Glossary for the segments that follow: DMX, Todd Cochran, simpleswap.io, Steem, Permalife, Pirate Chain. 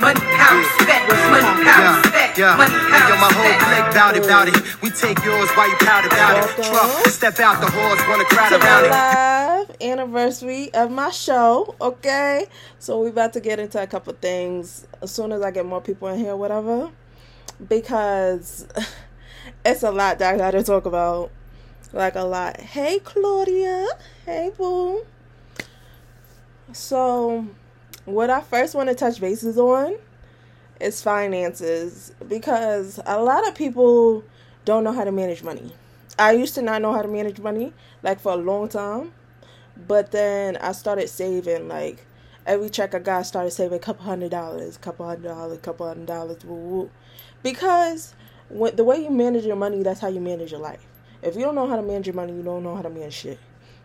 Money, power, respect. Money, power, respect. Yeah, money, power, respect. My whole clique bout it. We take yours while you pout about it. Trump, step out the horse, wanna crowd around it. Live anniversary of my show, okay? So we about to get into a couple things as soon as I get more people in here, whatever. Because it's a lot that I gotta talk about. Like a lot. Hey, Claudia. Hey, boo. So what I first want to touch bases on is finances, because a lot of people don't know how to manage money. I used to not know how to manage money, like, for a long time, but then I started saving. Like, every check I got, I started saving $200, woo-woo. Because the way you manage your money, that's how you manage your life. If you don't know how to manage your money, you don't know how to manage shit.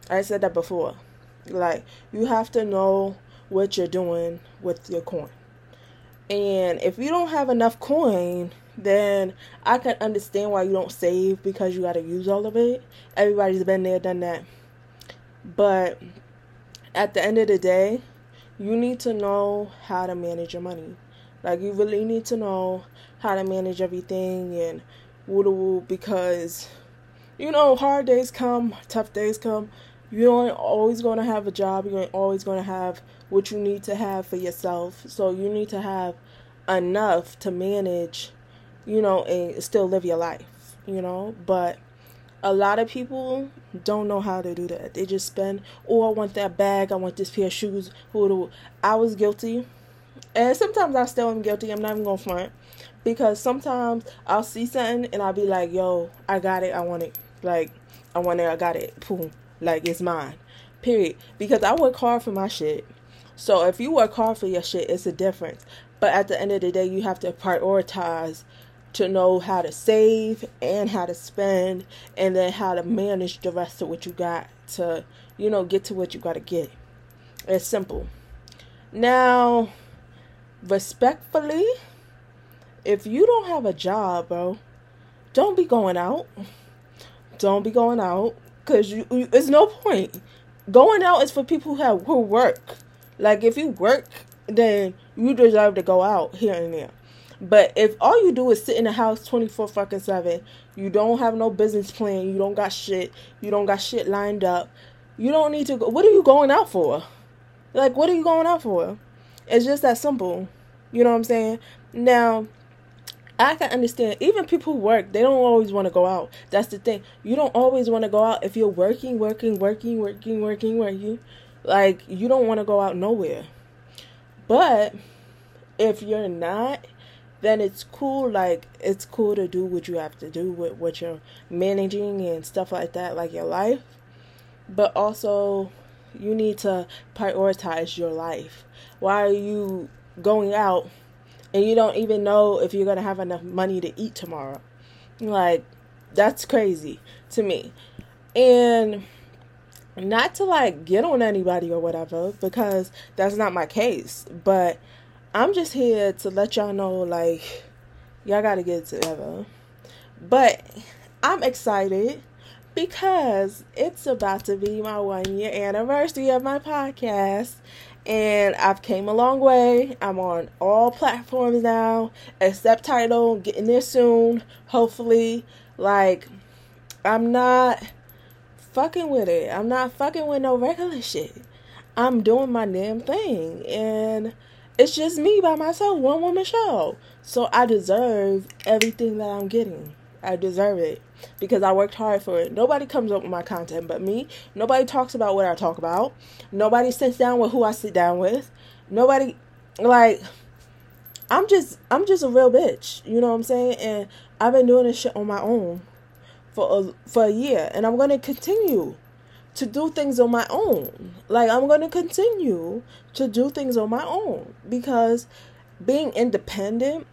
I said that before. Like, you have to know what you're doing with your coin. And if you don't have enough coin, then I can understand why you don't save, because you got to use all of it. Everybody's been there, done that. But at the end of the day, you need to know how to manage your money. Like, you really need to know how to manage everything and woo-woo, because, you know, hard days come, tough days come. You aren't always going to have a job. You ain't always going to have what you need to have for yourself. So you need to have enough to manage, you know, and still live your life, you know. But a lot of people don't know how to do that. They just spend, oh, I want that bag. I want this pair of shoes. I was guilty. And sometimes I still am guilty. I'm not even going to front. Because sometimes I'll see something and I'll be like, yo, I got it. I want it. Like, I want it. I got it. Boom. Like, it's mine, period. Because I work hard for my shit. So if you work hard for your shit, it's a difference. But at the end of the day, you have to prioritize to know how to save and how to spend, and then how to manage the rest of what you got to, you know, get to what you got to get. It's simple. Now, respectfully, if you don't have a job, bro, don't be going out. Don't be going out. Because it's no point. Going out is for people who work. Like, if you work, then you deserve to go out here and there. But if all you do is sit in the house 24/7, you don't have no business plan, you don't got shit, you don't got shit lined up, you don't need to go. What are you going out for? Like, what are you going out for? It's just that simple. You know what I'm saying? Now, I can understand, even people who work, they don't always want to go out. That's the thing. You don't always want to go out if you're working. Like, you don't want to go out nowhere. But if you're not, then it's cool. Like, it's cool to do what you have to do with what you're managing and stuff like that, like your life. But also, you need to prioritize your life. Why are you going out and you don't even know if you're going to have enough money to eat tomorrow? Like, that's crazy to me. And not to, like, get on anybody or whatever, because that's not my case. But I'm just here to let y'all know, like, y'all got to get it together. But I'm excited because it's about to be my 1-year anniversary of my podcast. And I've came a long way. I'm on all platforms now, except Tidal. Getting there soon, hopefully. Like, I'm not fucking with it. I'm not fucking with no regular shit. I'm doing my damn thing. And it's just me by myself, one woman show. So I deserve everything that I'm getting. I deserve it. Because I worked hard for it. Nobody comes up with my content but me. Nobody talks about what I talk about. Nobody sits down with who I sit down with. Nobody, like, I'm just a real bitch. You know what I'm saying? And I've been doing this shit on my own for a year. And I'm going to continue to do things on my own. Like, I'm going to continue to do things on my own. Because being independent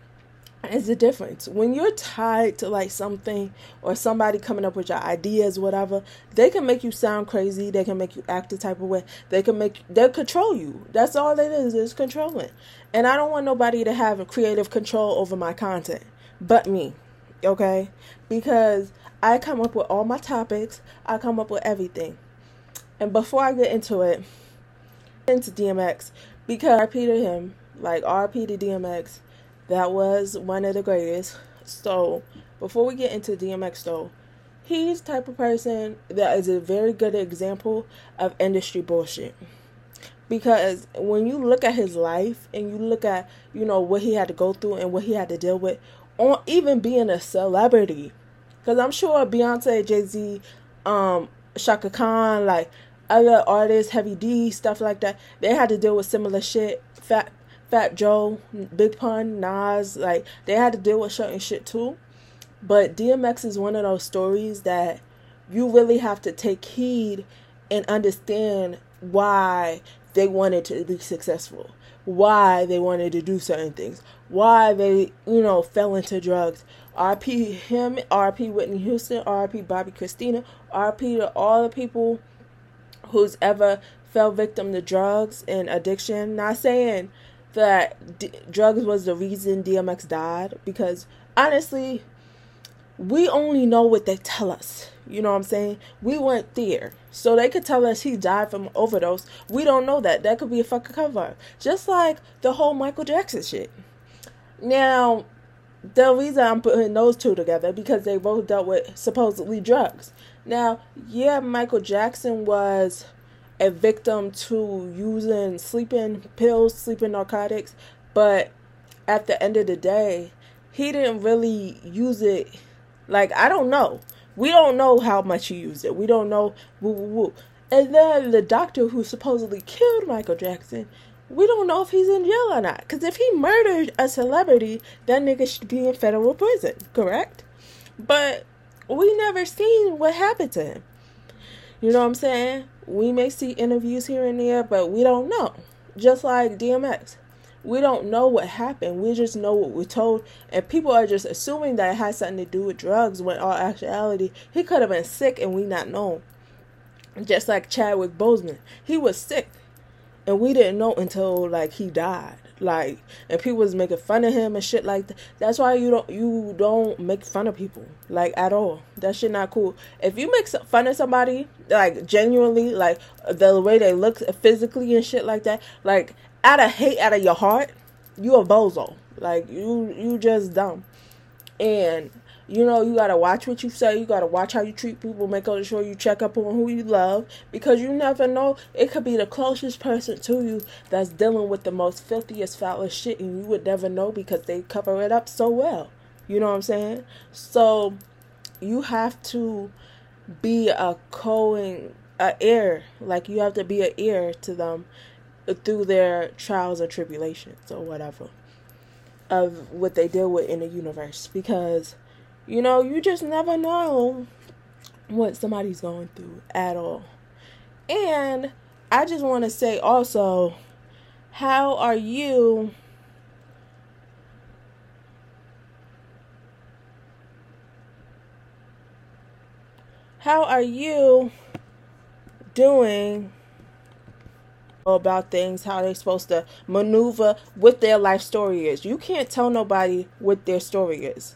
is the difference. When you're tied to, like, something or somebody coming up with your ideas, whatever, they can make you sound crazy, they can make you act the type of way, they'll control you. That's all it is controlling. And I don't want nobody to have a creative control over my content but me, okay? Because I come up with all my topics, I come up with everything. And before I get into DMX, because I repeated him, Like, RP to DMX, that was one of the greatest. So, before we get into DMX, though, he's the type of person that is a very good example of industry bullshit. Because when you look at his life and you look at, you know, what he had to go through and what he had to deal with, on even being a celebrity. Because I'm sure Beyonce, Jay-Z, Shaka Khan, like, other artists, Heavy D, stuff like that, they had to deal with similar shit. Fat Joe, Big Pun, Nas, like, they had to deal with certain shit too. But DMX is one of those stories that you really have to take heed and understand why they wanted to be successful, why they wanted to do certain things, why they, you know, fell into drugs. RP him, RP Whitney Houston, RP Bobby Christina, RP to all the people who's ever fell victim to drugs and addiction. Not saying that drugs was the reason DMX died, because honestly, we only know what they tell us. You know what I'm saying? We weren't there. So they could tell us he died from overdose. We don't know that. That could be a fucking cover. Just like the whole Michael Jackson shit. Now, the reason I'm putting those two together, because they both dealt with supposedly drugs. Now, yeah, Michael Jackson was a victim to using sleeping pills, sleeping narcotics. But at the end of the day, he didn't really use it. Like, I don't know. We don't know how much he used it. We don't know. And then the doctor who supposedly killed Michael Jackson, we don't know if he's in jail or not. Because if he murdered a celebrity, that nigga should be in federal prison, correct? But we never seen what happened to him. You know what I'm saying? We may see interviews here and there, but we don't know. Just like DMX. We don't know what happened. We just know what we're told. And people are just assuming that it had something to do with drugs, when all actuality, he could have been sick and we not known. Just like Chadwick Boseman. He was sick. And we didn't know until, like, he died. Like, and people was making fun of him and shit like that. That's why you don't make fun of people. Like, at all. That shit not cool. If you make fun of somebody, like, genuinely, like, the way they look physically and shit like that, like, out of hate, out of your heart, you a bozo. Like, you just dumb. And, you know, you gotta watch what you say. You gotta watch how you treat people. Make sure you check up on who you love. Because you never know. It could be the closest person to you that's dealing with the most filthiest, foulest shit. And you would never know because they cover it up so well. You know what I'm saying? So, you have to be an ear. Like, you have to be an ear to them through their trials or tribulations or whatever of what they deal with in the universe, because, you know, you just never know what somebody's going through at all. And I just want to say also, how are you doing about things, how they're supposed to maneuver what their life story is. You can't tell nobody what their story is.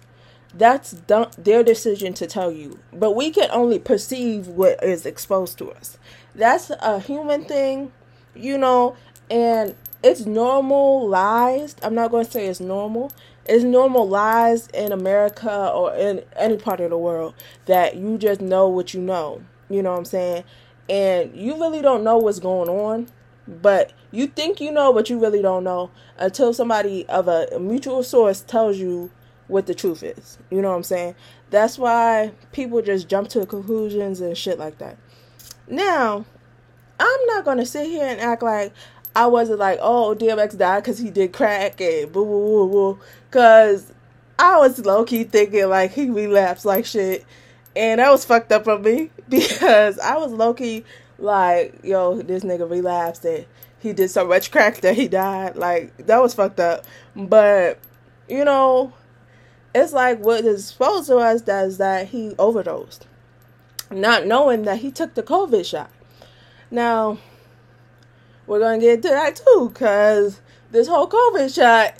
That's their decision to tell you. But we can only perceive what is exposed to us. That's a human thing, you know, and it's normalized. I'm not going to say it's normal. It's normalized in America or in any part of the world that you just know what you know. You know what I'm saying? And you really don't know what's going on. But you think you know, but you really don't know until somebody of a mutual source tells you what the truth is. You know what I'm saying? That's why people just jump to conclusions and shit like that. Now, I'm not going to sit here and act like I wasn't like, oh, DMX died because he did crack and boo, boo, boo, boo. Because I was low-key thinking like he relapsed like shit. And that was fucked up from me because I was low-key like, yo, this nigga relapsed and he did so much crack that he died. Like, that was fucked up. But, you know, it's like what is exposed to us is that he overdosed, not knowing that he took the COVID shot. Now, we're going to get to that too, because this whole COVID shot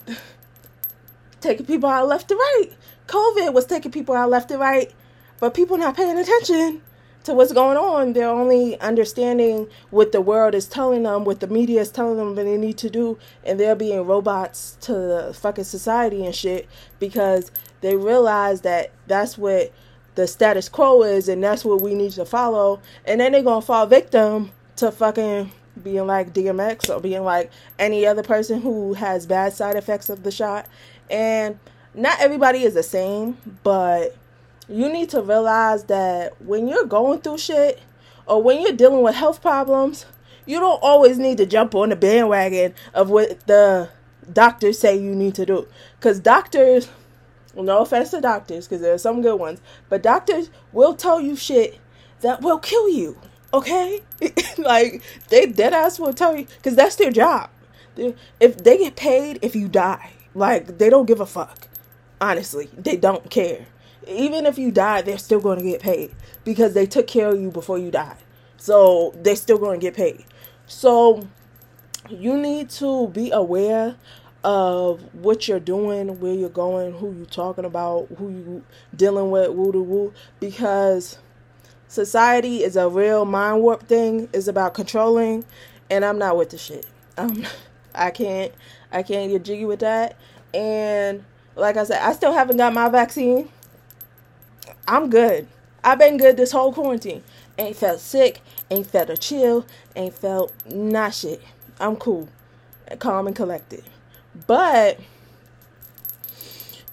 taking people out left and right. COVID was taking people out left and right, but people not paying attention to what's going on. They're only understanding what the world is telling them, what the media is telling them that they need to do, and they're being robots to the fucking society and shit because they realize that that's what the status quo is and that's what we need to follow. And then they're going to fall victim to fucking being like DMX or being like any other person who has bad side effects of the shot. And not everybody is the same, but you need to realize that when you're going through shit or when you're dealing with health problems, you don't always need to jump on the bandwagon of what the doctors say you need to do. Because doctors, no offense to doctors, because there are some good ones, but doctors will tell you shit that will kill you, okay? Like, they deadass will tell you, because that's their job. If they get paid if you die. Like, they don't give a fuck. Honestly, they don't care. Even if you die, they're still going to get paid because they took care of you before you died. So they're still going to get paid. So you need to be aware of what you're doing, where you're going, who you're talking about, who you dealing with, woo-to-woo, because society is a real mind warp thing. It's about controlling, and I'm not with the shit. I can't get jiggy with that. And like I said, I still haven't got my vaccine. I'm good. I've been good this whole quarantine. Ain't felt sick. Ain't felt a chill. Ain't felt nah shit. I'm cool. Calm and collected. But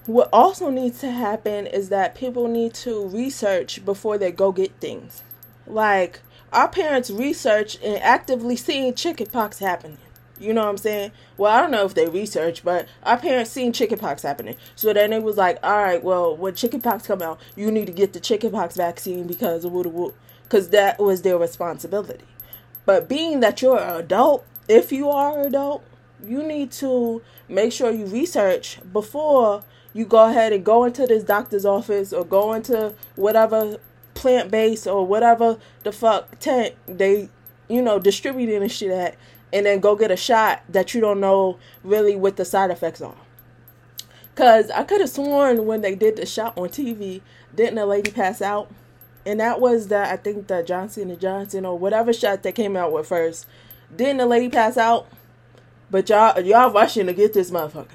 what also needs to happen is that people need to research before they go get things. Like, our parents research and actively seeing chickenpox happening. You know what I'm saying? Well, I don't know if they researched, but our parents seen chickenpox happening. So then it was like, all right, well, when chickenpox come out, you need to get the chickenpox vaccine because of woo-woo, because that was their responsibility. But being that you're an adult, if you are an adult, you need to make sure you research before you go ahead and go into this doctor's office or go into whatever plant-based or whatever the fuck tent they, you know, distributing and shit at. And then go get a shot that you don't know really what the side effects are. Because I could have sworn when they did the shot on TV, didn't a lady pass out? And that was the, I think, the Johnson & Johnson or whatever shot they came out with first. Didn't a lady pass out? But y'all rushing to get this motherfucker.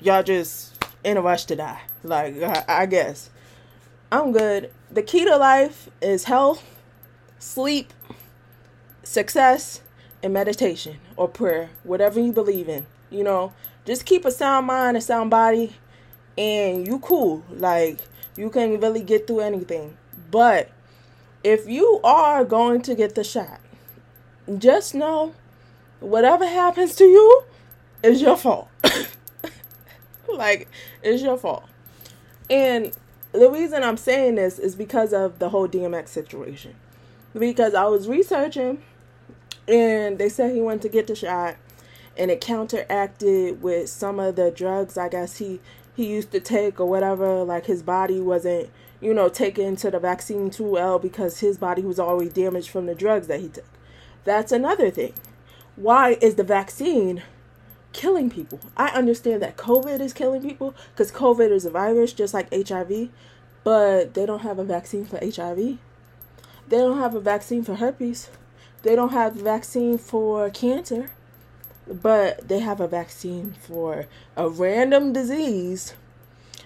Y'all just in a rush to die. Like, I guess. I'm good. The key to life is health, sleep, success, and meditation or prayer, whatever you believe in, you know, just keep a sound mind, a sound body, and you cool. Like, you can really get through anything. But if you are going to get the shot, just know whatever happens to you is your fault. Like, it's your fault. And the reason I'm saying this is because of the whole DMX situation. Because I was researching, and they said he went to get the shot, and it counteracted with some of the drugs, I guess, he used to take or whatever. Like, his body wasn't, you know, taken to the vaccine too well because his body was already damaged from the drugs that he took. That's another thing. Why is the vaccine killing people? I understand that COVID is killing people because COVID is a virus just like HIV, but they don't have a vaccine for HIV. They don't have a vaccine for herpes. They don't have a vaccine for cancer. But they have a vaccine for a random disease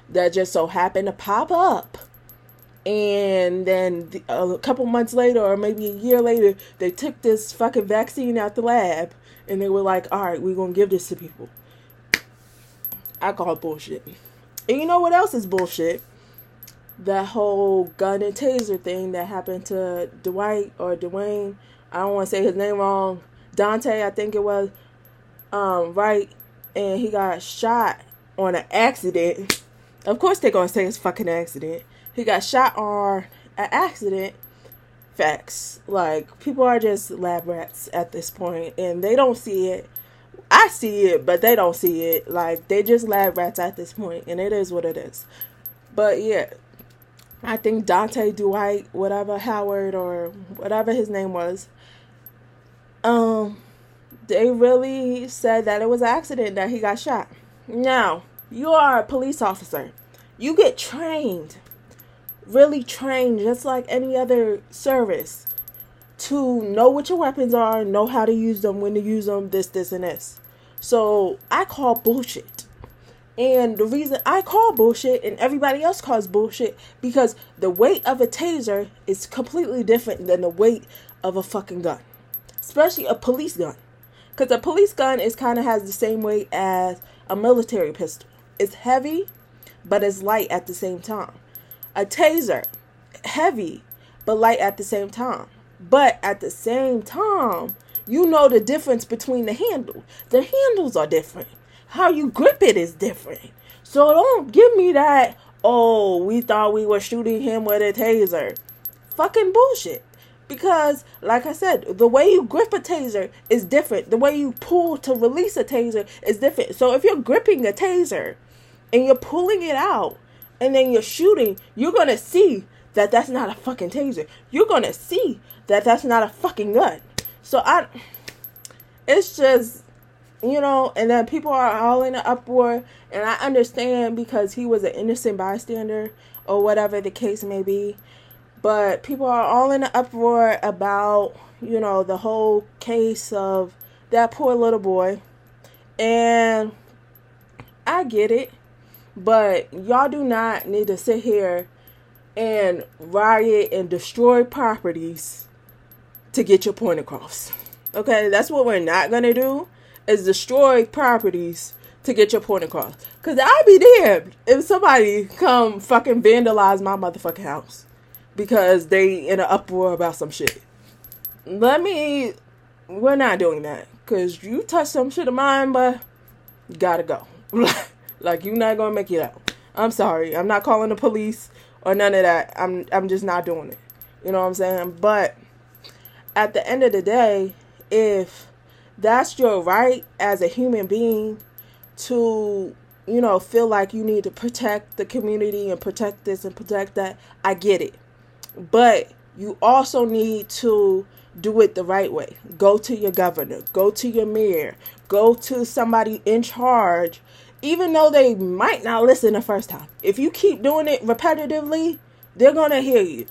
that just so happened to pop up. And then a couple months later or maybe a year later, they took this fucking vaccine out the lab. And they were like, all right, we're going to give this to people. I call it bullshit. And you know what else is bullshit? That whole gun and taser thing that happened to Dwight or Dwayne. I don't want to say his name wrong. Dante, I think it was. Right. And he got shot on an accident. Of course they're going to say it's fucking accident. He got shot on an accident. Facts. Like, people are just lab rats at this point. And they don't see it. I see it, but they don't see it. Like, they just lab rats at this point. And it is what it is. But, yeah. I think Dante, Dwight, whatever, Howard, or whatever his name was, they really said that it was an accident that he got shot. Now, you are a police officer. You get trained really trained just like any other service to know what your weapons are, know how to use them, when to use them, this, and this. So I call bullshit. And the reason I call bullshit and everybody else calls bullshit, because the weight of a taser is completely different than the weight of a fucking gun. Especially a police gun. Because a police gun is kind of has the same weight as a military pistol. It's heavy, but it's light at the same time. A taser, heavy, but light at the same time. But at the same time, you know the difference between the handle. The handles are different. How you grip it is different. So don't give me that, oh, we thought we were shooting him with a taser. Fucking bullshit. Because, like I said, the way you grip a taser is different. The way you pull to release a taser is different. So if you're gripping a taser and you're pulling it out and then you're shooting, you're going to see that that's not a fucking taser. You're going to see that that's not a fucking gun. So it's just, you know, and then people are all in an uproar. And I understand, because he was an innocent bystander or whatever the case may be. But people are all in an uproar about, you know, the whole case of that poor little boy. And I get it. But y'all do not need to sit here and riot and destroy properties to get your point across. Okay? That's what we're not going to do, is destroy properties to get your point across. Because I'll be damned if somebody come fucking vandalize my motherfucking house. Because they in an uproar about some shit. We're not doing that. Because you touch some shit of mine, but you gotta go. Like, you're not gonna make it out. I'm sorry. I'm not calling the police or none of that. I'm just not doing it. You know what I'm saying? But at the end of the day, if that's your right as a human being to, you know, feel like you need to protect the community and protect this and protect that, I get it. But you also need to do it the right way. Go to your governor. Go to your mayor. Go to somebody in charge. Even though they might not listen the first time. If you keep doing it repetitively, they're going to hear you.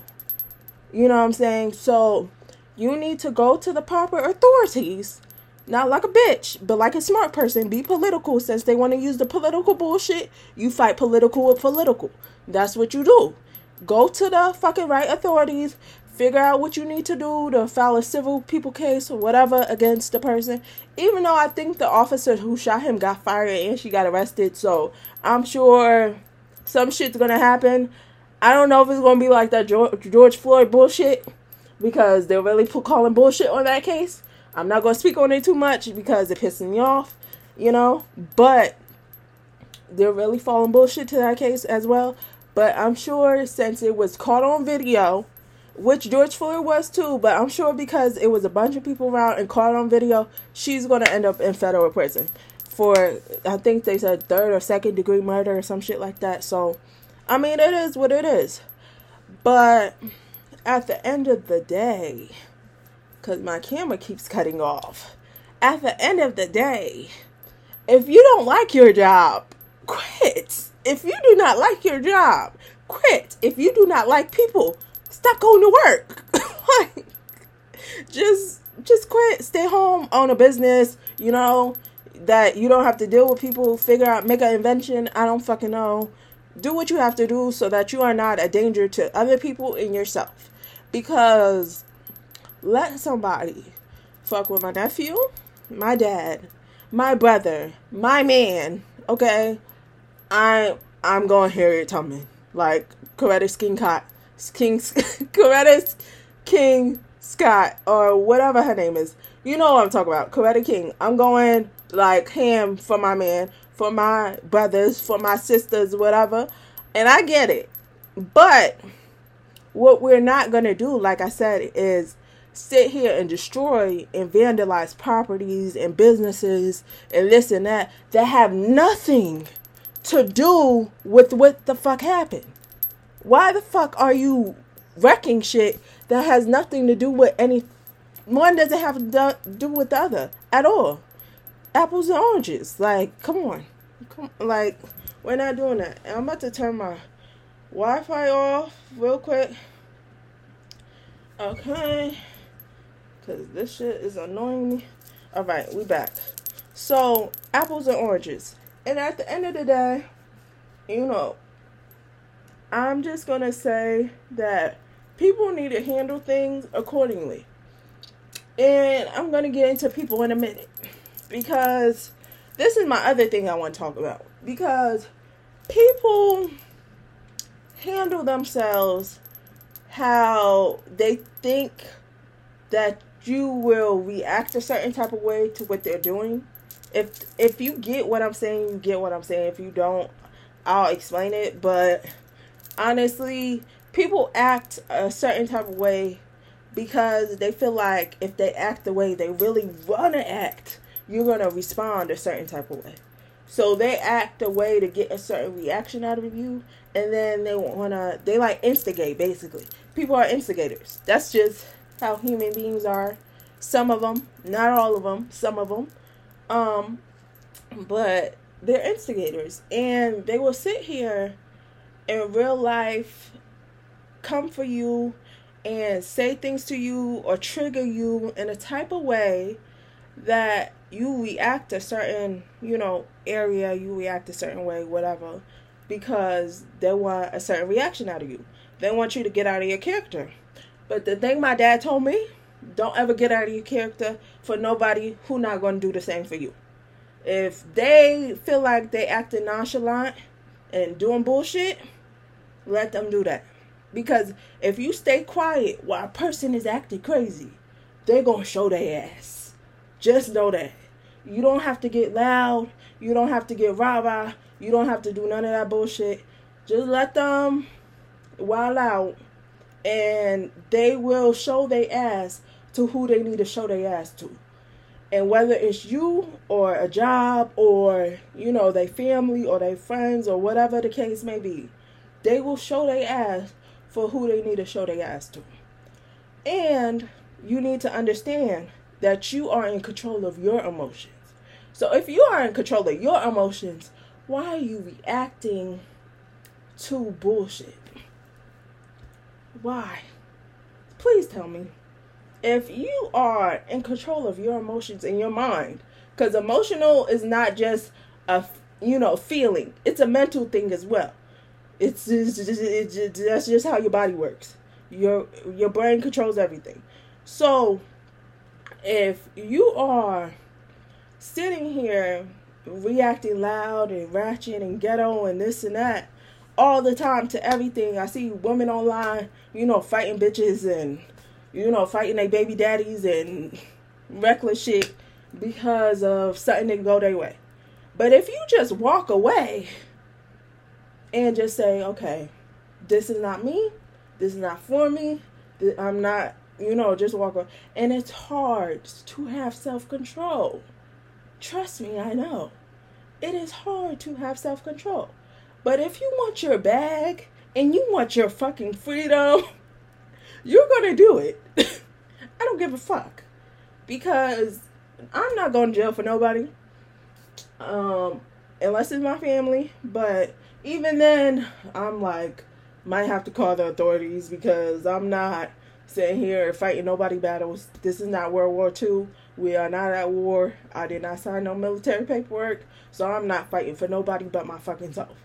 You know what I'm saying? So you need to go to the proper authorities. Not like a bitch, but like a smart person. Be political. Since they want to use the political bullshit, you fight political with political. That's what you do. Go to the fucking right authorities, figure out what you need to do to file a civil people case or whatever against the person. Even though I think the officer who shot him got fired and she got arrested, so I'm sure some shit's gonna happen. I don't know if it's gonna be like that George Floyd bullshit, because they're really calling bullshit on that case. I'm not gonna speak on it too much because it pisses me off, you know, but they're really falling bullshit to that case as well. But I'm sure, since it was caught on video, which George Floyd was too, but I'm sure because it was a bunch of people around and caught on video, she's going to end up in federal prison for, I think they said, third or second degree murder or some shit like that. So, I mean, it is what it is. But at the end of the day, because my camera keeps cutting off, at the end of the day, if you don't like your job, quit. If you do not like your job, quit. If you do not like people, stop going to work. Like, just quit. Stay home, own a business, you know, that you don't have to deal with people. Figure out, make an invention. I don't fucking know. Do what you have to do so that you are not a danger to other people and yourself. Because let somebody fuck with my nephew, my dad, my brother, my man, okay? I'm going Harriet Tubman, like Coretta King Scott, or whatever her name is. You know what I'm talking about, Coretta King. I'm going like ham for my man, for my brothers, for my sisters, whatever. And I get it, but what we're not gonna do, like I said, is sit here and destroy and vandalize properties and businesses and this and that have nothing to do with what the fuck happened. Why the fuck are you wrecking shit that has nothing to do with any... One doesn't have to do with the other at all. Apples and oranges. Like, come on. Like, we're not doing that. And I'm about to turn my Wi-Fi off real quick. Okay. Because this shit is annoying me. Alright, we back. So, apples and oranges. And at the end of the day, you know, I'm just going to say that people need to handle things accordingly. And I'm going to get into people in a minute. Because this is my other thing I want to talk about. Because people handle themselves how they think that you will react a certain type of way to what they're doing. If you get what I'm saying, you get what I'm saying. If you don't, I'll explain it. But honestly, people act a certain type of way because they feel like if they act the way they really want to act, you're going to respond a certain type of way. So they act a way to get a certain reaction out of you. And then they like instigate, basically. People are instigators. That's just how human beings are. Some of them, not all of them, some of them. But they're instigators. And they will sit here in real life, come for you and say things to you or trigger you in a type of way that you react a certain, you know, area, you react a certain way, whatever, because they want a certain reaction out of you. They want you to get out of your character. But the thing my dad told me, don't ever get out of your character for nobody who not going to do the same for you. If they feel like they acting nonchalant and doing bullshit, let them do that. Because if you stay quiet while a person is acting crazy, they're going to show their ass. Just know that. You don't have to get loud. You don't have to get rah-rah. You don't have to do none of that bullshit. Just let them wild out. And they will show their ass to who they need to show their ass to. And whether it's you or a job or, you know, their family or their friends or whatever the case may be, they will show their ass for who they need to show their ass to. And you need to understand that you are in control of your emotions. So if you are in control of your emotions, why are you reacting to bullshit? Why? Please tell me. If you are in control of your emotions and your mind, because emotional is not just a, you know, feeling. It's a mental thing as well. It's just that's just how your body works. Your brain controls everything. So if you are sitting here reacting loud and ratchet and ghetto and this and that all the time to everything, I see women online, you know, fighting bitches and, you know, fighting their baby daddies and reckless shit because of something that go their way. But if you just walk away and just say, okay, this is not me. This is not for me. I'm not, you know, just walk away. And it's hard to have self-control. Trust me, I know. It is hard to have self-control. But if you want your bag and you want your fucking freedom, you're going to do it. I don't give a fuck. Because I'm not going to jail for nobody. Unless it's my family. But even then, I'm like, might have to call the authorities because I'm not sitting here fighting nobody battles. This is not World War II. We are not at war. I did not sign no military paperwork. So I'm not fighting for nobody but my fucking self.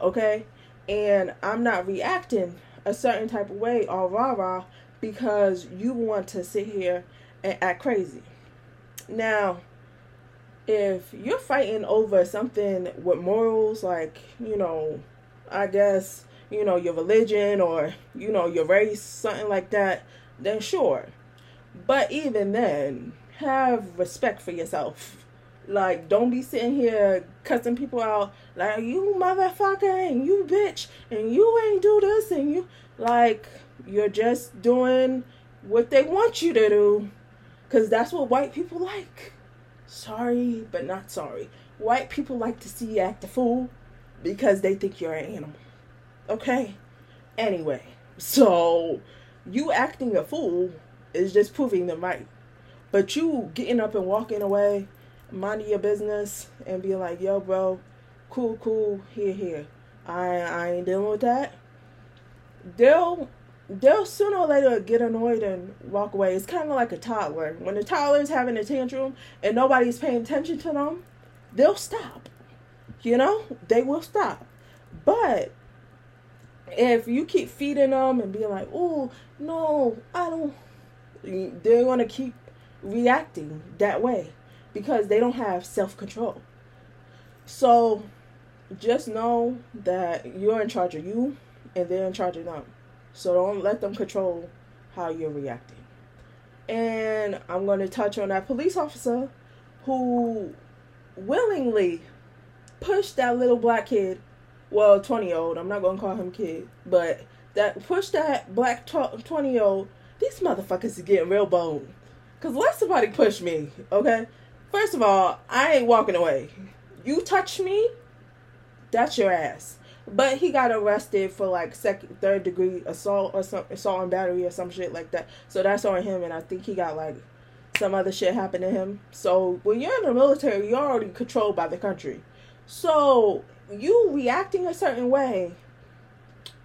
Okay? And I'm not reacting a certain type of way or rah-rah because you want to sit here and act crazy. Now, if you're fighting over something with morals, like, you know, I guess, you know, your religion or, you know, your race, something like that, then sure. But even then, have respect for yourself. Like, don't be sitting here cussing people out like, you motherfucker and you bitch and you ain't do this and you, like, you're just doing what they want you to do because that's what white people like. Sorry, but not sorry. White people like to see you act a fool because they think you're an animal. Okay? Anyway, so you acting a fool is just proving them right. But you getting up and walking away, minding your business, and being like, yo, bro, cool, here. I ain't dealing with that. they'll sooner or later get annoyed and walk away. It's kind of like a toddler. When the toddler's having a tantrum and nobody's paying attention to them, they'll stop. You know, they will stop. But if you keep feeding them and being like, oh, no, I don't, they're going to keep reacting that way because they don't have self-control. So just know that you're in charge of you and they're in charge of them. So don't let them control how you're reacting. And I'm going to touch on that police officer who willingly pushed that little black kid, well, 20-year-old, I'm not going to call him kid, but that pushed that black 20-year-old, these motherfuckers are getting real bold. Because let somebody push me, okay? First of all, I ain't walking away. You touch me, that's your ass. But he got arrested for like third degree assault or some assault and battery or some shit like that. So that's on him, and I think he got like some other shit happened to him. So when you're in the military, you're already controlled by the country. So you reacting a certain way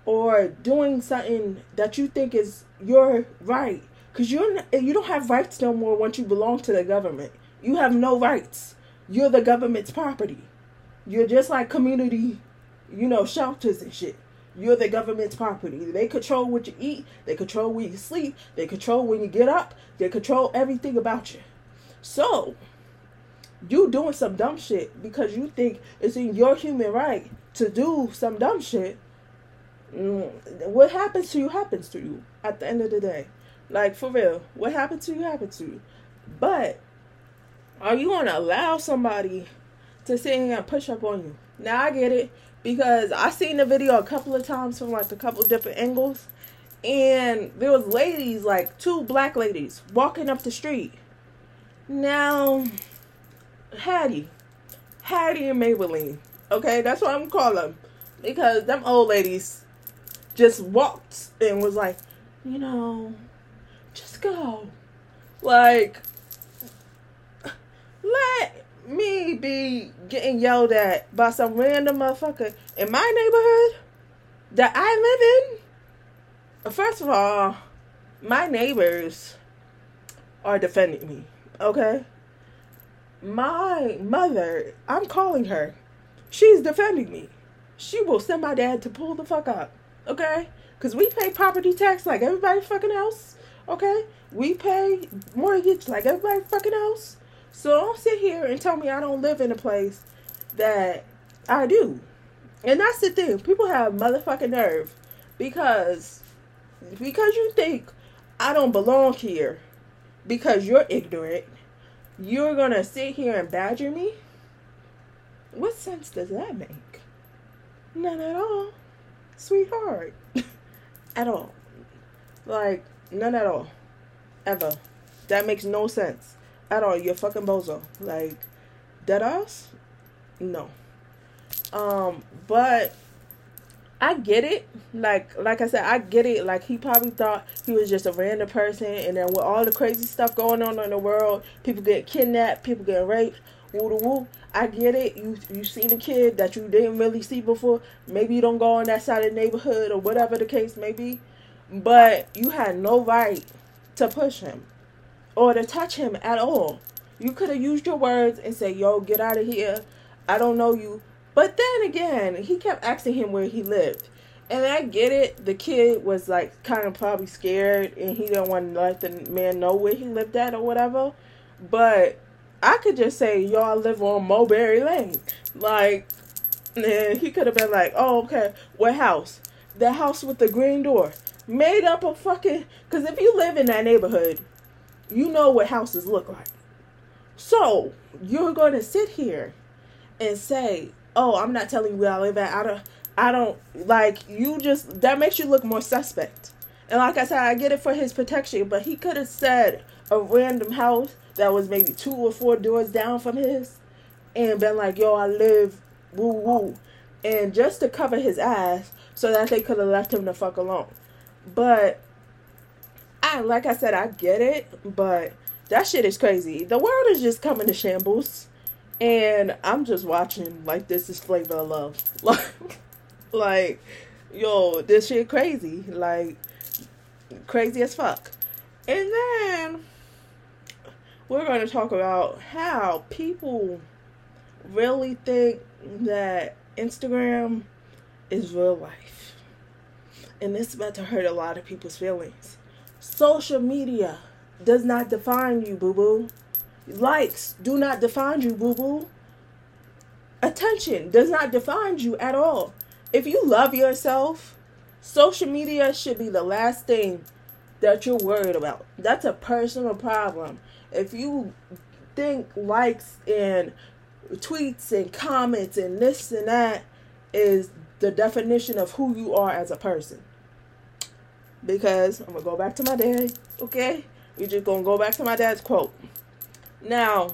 or doing something that you think is your right, because you don't have rights no more once you belong to the government. You have no rights. You're the government's property. You're just like community, you know, shelters and shit. You're the government's property. They control what you eat. They control where you sleep. They control when you get up. They control everything about you. So you doing some dumb shit because you think it's in your human right to do some dumb shit. What happens to you at the end of the day. Like, for real, what happens to you happens to you. But are you going to allow somebody to sit in and push up on you? Now, I get it, because I seen the video a couple of times from like a couple different angles. And there was ladies, like two black ladies walking up the street. Now, Hattie and Maybelline, okay, that's what I'm calling them, because them old ladies just walked and was like, you know, just go, like, let me be getting yelled at by some random motherfucker in my neighborhood that I live in. First of all, my neighbors are defending me, okay. My mother, I'm calling her. She's defending me. She will send my dad to pull the fuck up, okay? Because we pay property tax like everybody fucking else, okay? We pay mortgage like everybody fucking else. So don't sit here and tell me I don't live in a place that I do. And that's the thing. People have motherfucking nerve because you think I don't belong here because you're ignorant. You're going to sit here and badger me? What sense does that make? None at all. Sweetheart. At all. Like, none at all. Ever. That makes no sense. At all. You're fucking bozo. Like, dead ass? No. But I get it. Like I said, I get it. Like, he probably thought he was just a random person. And then with all the crazy stuff going on in the world, people get kidnapped, people get raped, woo-da-woo. I get it. You seen a kid that you didn't really see before. Maybe you don't go on that side of the neighborhood or whatever the case may be. But you had no right to push him or to touch him at all. You could have used your words and said, yo, get out of here. I don't know you. But then again, he kept asking him where he lived. And I get it. The kid was like kind of probably scared and he didn't want to let the man know where he lived at or whatever. But I could just say, y'all live on Mulberry Lane. Like, and he could have been like, oh, okay, what house? The house with the green door. Made up a fucking... Because if you live in that neighborhood, you know what houses look like. So you're going to sit here and say... Oh, I'm not telling you where I live at. I don't, like, you just, that makes you look more suspect. And like I said, I get it for his protection, but he could have said a random house that was maybe 2 or 4 doors down from his and been like, yo, I live, woo woo. And just to cover his ass so that they could have left him the fuck alone. But, like I said, I get it, but that shit is crazy. The world is just coming to shambles. And I'm just watching, like, this is Flavor of Love. Like, yo, this shit crazy, like crazy as fuck. And then we're going to talk about how people really think that Instagram is real life. And it's about to hurt a lot of people's feelings. Social media does not define you, boo-boo. Likes do not define you, boo-boo. Attention does not define you at all. If you love yourself, social media should be the last thing that you're worried about. That's a personal problem. If you think likes and tweets and comments and this and that is the definition of who you are as a person. Because I'm going to go back to my dad, okay? We're just going to go back to my dad's quote. Now,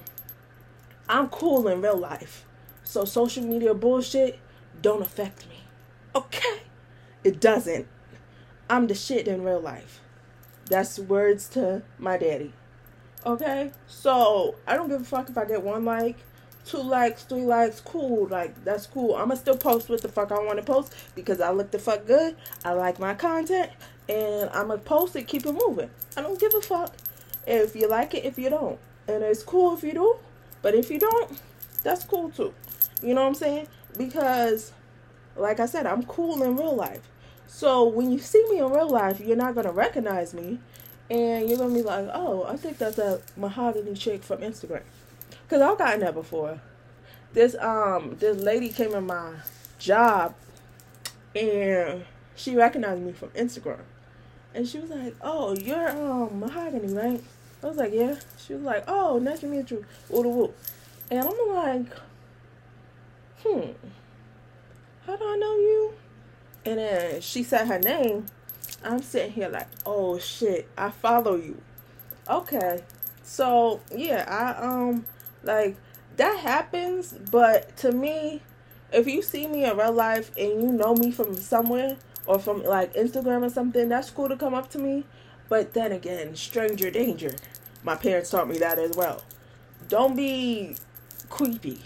I'm cool in real life. So social media bullshit don't affect me. Okay? It doesn't. I'm the shit in real life. That's words to my daddy. Okay? So, I don't give a fuck if I get 1 like, 2 likes, 3 likes, cool. Like, that's cool. I'ma still post what the fuck I want to post because I look the fuck good. I like my content. And I'ma post it, keep it moving. I don't give a fuck if you like it, if you don't. And it's cool if you do. But if you don't, that's cool too. You know what I'm saying? Because, like I said, I'm cool in real life. So when you see me in real life, you're not going to recognize me. And you're going to be like, oh, I think that's a mahogany chick from Instagram. Because I've gotten that before. This lady came in my job. And she recognized me from Instagram. And she was like, oh, you're mahogany, right? I was like, yeah. She was like, oh, nice to meet you. And I'm like, how do I know you? And then she said her name. I'm sitting here like, oh shit, I follow you. Okay. So yeah, I like that happens, but to me, if you see me in real life and you know me from somewhere or from like Instagram or something, that's cool to come up to me. But then again, stranger danger. My parents taught me that as well. Don't be creepy.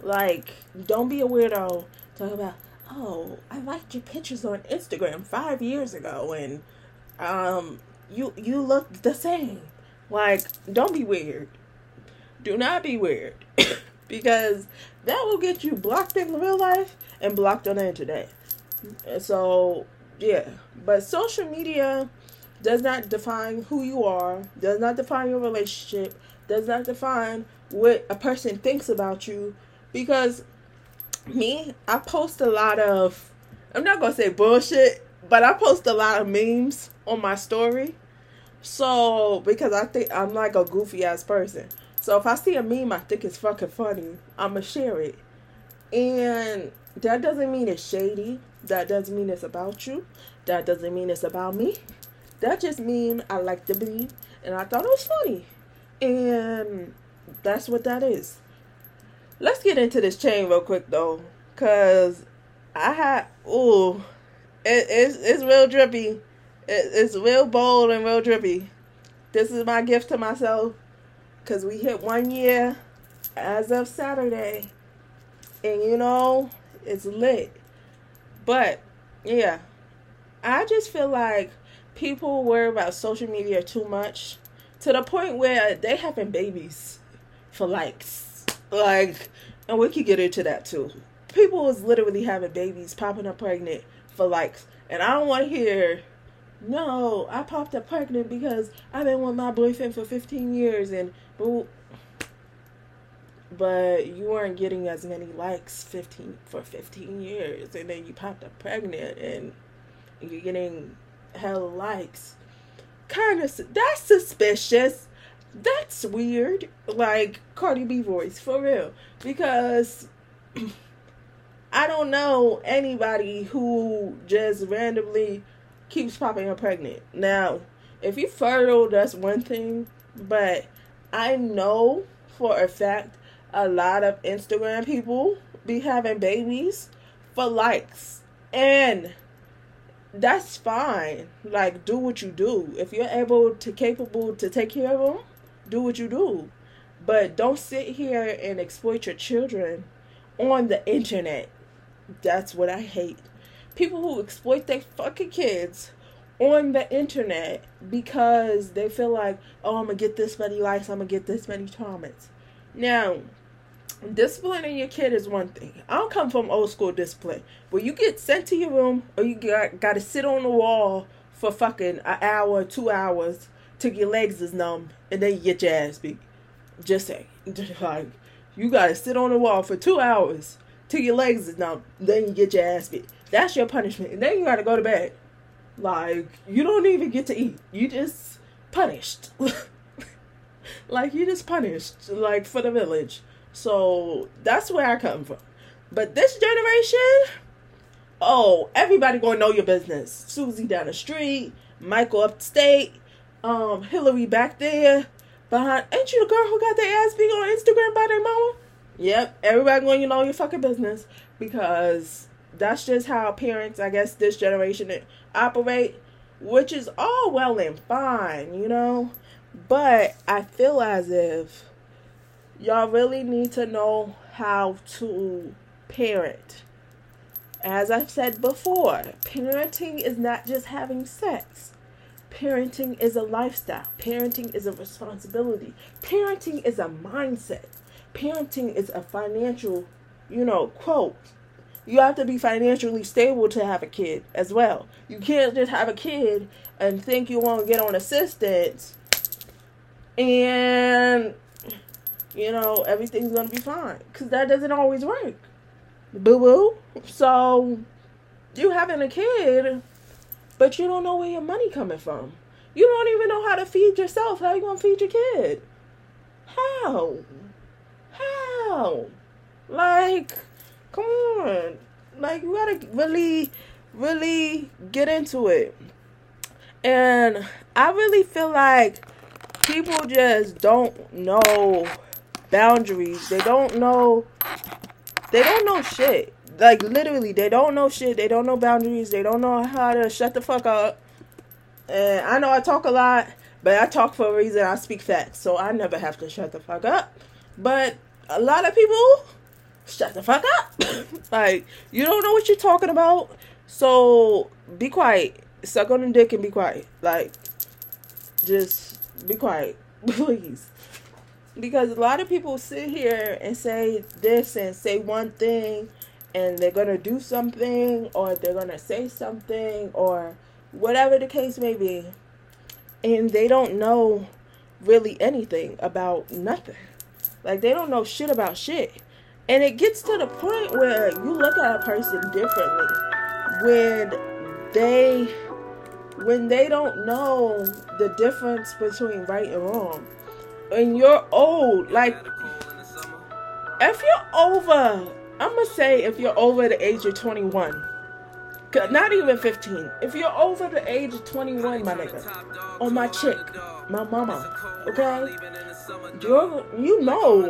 Like, don't be a weirdo. Talk about, oh, I liked your pictures on Instagram 5 years ago, and you look the same. Like, don't be weird. Do not be weird. Because that will get you blocked in real life and blocked on the internet. So, yeah. But social media does not define who you are, does not define your relationship, does not define what a person thinks about you. Because me, I post a lot of, I'm not going to say bullshit, but I post a lot of memes on my story. So, because I think I'm like a goofy ass person. So, if I see a meme I think it's fucking funny, I'm going to share it. And that doesn't mean it's shady. That doesn't mean it's about you. That doesn't mean it's about me. That just means I like the meme and I thought it was funny. And that's what that is. Let's get into this chain real quick, though, because I had, it's real drippy. It's real bold and real drippy. This is my gift to myself, because we hit 1 year as of Saturday, and, you know, it's lit. But, yeah, I just feel like people worry about social media too much, to the point where they having babies for likes. Like, and we could get into that too. People was literally having babies, popping up pregnant for likes. And I don't want to hear, no, I popped up pregnant because I've been with my boyfriend for 15 years and boo. But you weren't getting as many likes for 15 years. And then you popped up pregnant and you're getting hella likes. Kind of, that's suspicious. That's weird, like Cardi B voice, for real, because I don't know anybody who just randomly keeps popping up pregnant. Now, if you fertile, that's one thing, but I know for a fact a lot of Instagram people be having babies for likes, and that's fine. Like, do what you do. If you're capable to take care of them, do what you do, but don't sit here and exploit your children on the internet. That's what I hate. people who exploit their fucking kids on the internet because they feel like, oh, I'm going to get this many likes, I'm going to get this many comments. Now, disciplining your kid is one thing. I don't come from old school discipline where you get sent to your room or you got to sit on the wall for fucking an hour, 2 hours till your legs is numb and then you get your ass beat. Just saying. Like, you got to sit on the wall for 2 hours till your legs is numb, then you get your ass beat. That's your punishment. And then you got to go to bed. Like, you don't even get to eat. You just punished. Like, you just punished, like, for the village. So, that's where I come from. But this generation, oh, everybody gonna know your business. Susie down the street, Michael upstate, Hillary back there. Behind, ain't you the girl who got their ass beat on Instagram by their mama? Yep, everybody gonna know your fucking business. Because that's just how parents, I guess, this generation operate, which is all well and fine, you know? But I feel as if y'all really need to know how to parent. As I've said before, parenting is not just having sex. Parenting is a lifestyle. Parenting is a responsibility. Parenting is a mindset. Parenting is a financial, you know, quote. You have to be financially stable to have a kid as well. You can't just have a kid and think you won't get on assistance and, you know, everything's going to be fine. Because that doesn't always work. Boo-boo. So, you having a kid, but you don't know where your money coming from. You don't even know how to feed yourself. How you going to feed your kid? How? Like, come on. Like, you got to really, really get into it. And I really feel like people just don't know boundaries. They don't know shit. Like, literally, they don't know shit. They don't know boundaries. They don't know how to shut the fuck up. And I know I talk a lot, but I talk for a reason. I speak facts, so I never have to shut the fuck up. But a lot of people shut the fuck up. Like, you don't know what you're talking about, so be quiet. Suck on the dick and be quiet. Like, just be quiet, please. Because a lot of people sit here and say this and say one thing and they're going to do something or they're going to say something or whatever the case may be. And they don't know really anything about nothing. Like, they don't know shit about shit. And it gets to the point where you look at a person differently when they don't know the difference between right and wrong. And you're old, like, if you're over, I'm going to say if you're over the age of 21, not even 15, if you're over the age of 21, my nigga, or my chick, my mama, okay, you know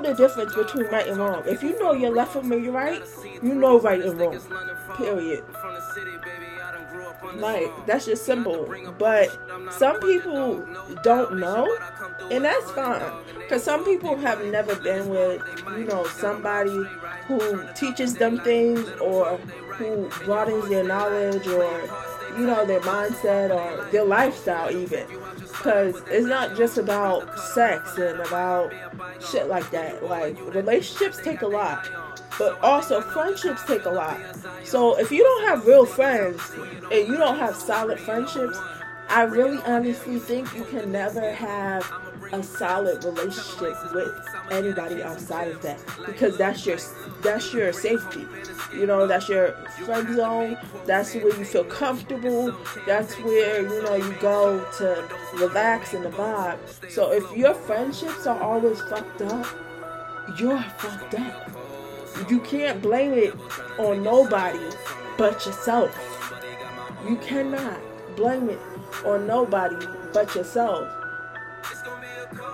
the difference between right and wrong. If you know your left from your right, you know right and wrong, period. Like, that's just simple. But some people don't know, and that's fine, because some people have never been with, you know, somebody who teaches them things or who broadens their knowledge or, you know, their mindset or their lifestyle even, because it's not just about sex and about shit like that. Like, relationships take a lot, but also friendships take a lot. So if you don't have real friends and you don't have solid friendships, I really honestly think you can never have a solid relationship with anybody outside of that, because that's your safety, you know, that's your friend zone, that's where you feel comfortable, that's where, you know, you go to relax and the vibe. So if your friendships are always fucked up, you're fucked up. You can't blame it on nobody but yourself. You cannot blame it on nobody but yourself.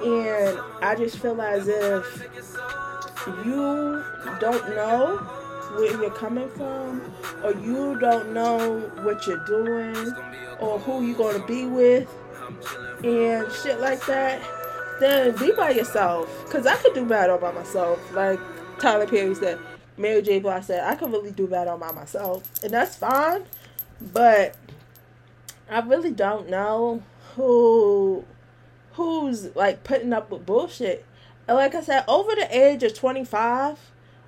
And I just feel as if you don't know where you're coming from, or you don't know what you're doing, or who you're going to be with, and shit like that, then be by yourself. Because I could do bad all by myself, like Tyler Perry said. Mary J. Blige said, I can really do that all by myself. And that's fine. But I really don't know who's, like, putting up with bullshit. And like I said, over the age of 25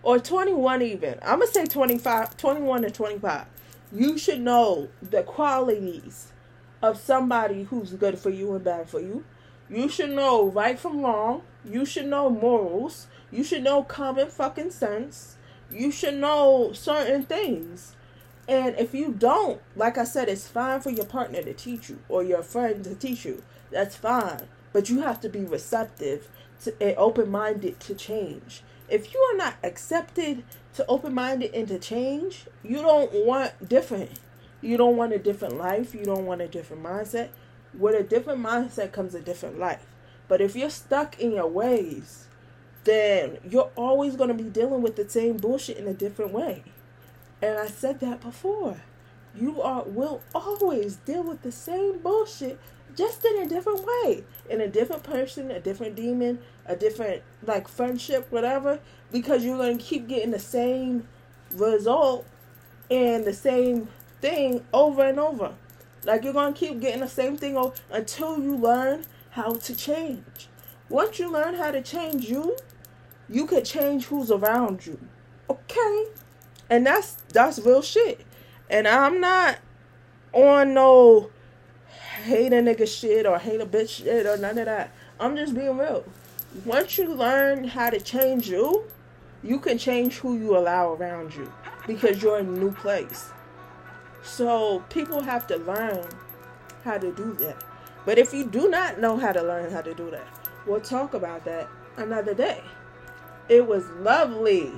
or 21 even. I'm going to say 25, 21 to 25. You should know the qualities of somebody who's good for you and bad for you. You should know right from wrong. You should know morals. You should know common fucking sense. You should know certain things. And if you don't, like I said, it's fine for your partner to teach you or your friend to teach you. That's fine. But you have to be receptive to, and open-minded to change. If you are not accepted to open-minded and to change, you don't want different. You don't want a different life. You don't want a different mindset. With a different mindset comes a different life. But if you're stuck in your ways, then you're always going to be dealing with the same bullshit in a different way. And I said that before. You will always deal with the same bullshit, just in a different way. In a different person, a different demon, a different, like, friendship, whatever. Because you're going to keep getting the same result and the same thing over and over. Like, you're going to keep getting the same thing until you learn how to change. Once you learn how to change you, you could change who's around you. Okay? And that's real shit. And I'm not on no hate a nigga shit or hate a bitch shit or none of that. I'm just being real. Once you learn how to change you, you can change who you allow around you. Because you're in a new place. So people have to learn how to do that. But if you do not know how to learn how to do that, we'll talk about that another day. It was lovely.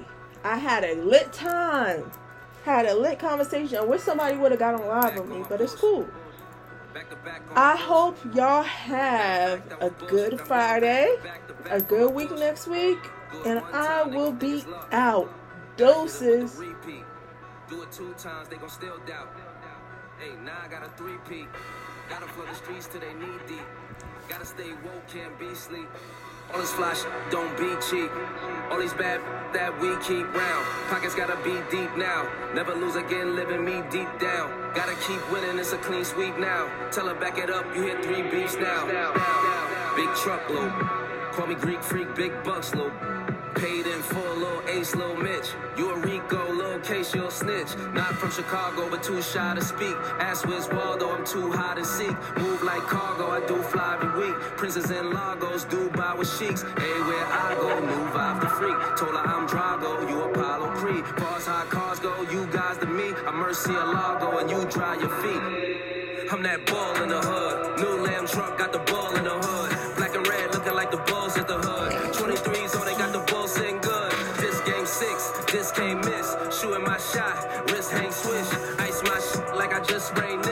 I had a lit time. Had a lit conversation. I wish somebody would have got on live with me, but it's cool. I hope y'all have a good Friday, a good week next week, and I will be out. Doses. Do it 2 times, they gon' still doubt. Hey, now I got a 3P. Gotta flood the streets till they knee deep. Gotta stay woke, can't be sleep. All this flash, don't be cheap. All these bad that we keep round. Pockets gotta be deep now. Never lose again, living me deep down. Gotta keep winning, it's a clean sweep now. Tell her back it up, you hit 3 beats now. Big truckload. Call me Greek freak, big bucks low. Paid in full, little ace, little Mitch. You a Rico, little case, you'll snitch. Not from Chicago, but too shy to speak. Ask where's Waldo, I'm too high to seek. Move like cargo, I do fly every week. Princes and Lagos, Dubai with sheiks. Everywhere I go, new vibe the freak. Told her I'm Drago, you Apollo Creed. Cars, high cars go, you guys to me. I'm Murcielago, and you dry your feet. I'm that ball in the hood. New lamb truck, got the ball in the hood. Black and red, looking like the Bulls at the hood. 23's on, they got the ball sitting good. This game 6, this can't miss. Shooting my shot, wrist hang swish. Ice my like I just sprayed.